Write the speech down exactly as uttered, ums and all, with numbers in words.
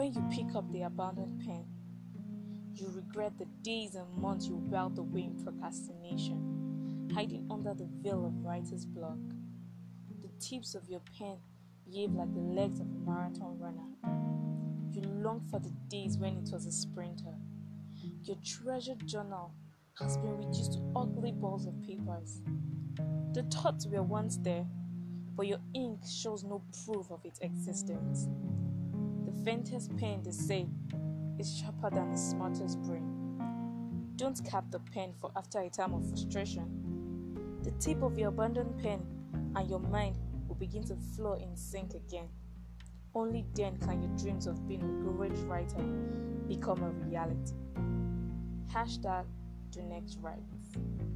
when you pick up the abandoned pen, you regret the days and months you whiled away in procrastination, hiding under the veil of writer's block. The tips of your pen behave like the legs of a marathon runner. You long for the days when it was a sprinter. Your treasured journal has been reduced to ugly balls of papers. The thoughts were once there, but your ink shows no proof of its existence. The faintest pen, they say, is sharper than the smartest brain. Don't cap the pen for after a time of frustration. The tip of your abandoned pen and your mind will begin to flow in sync again. Only then can your dreams of being a great writer become a reality. Hashtag do next writes.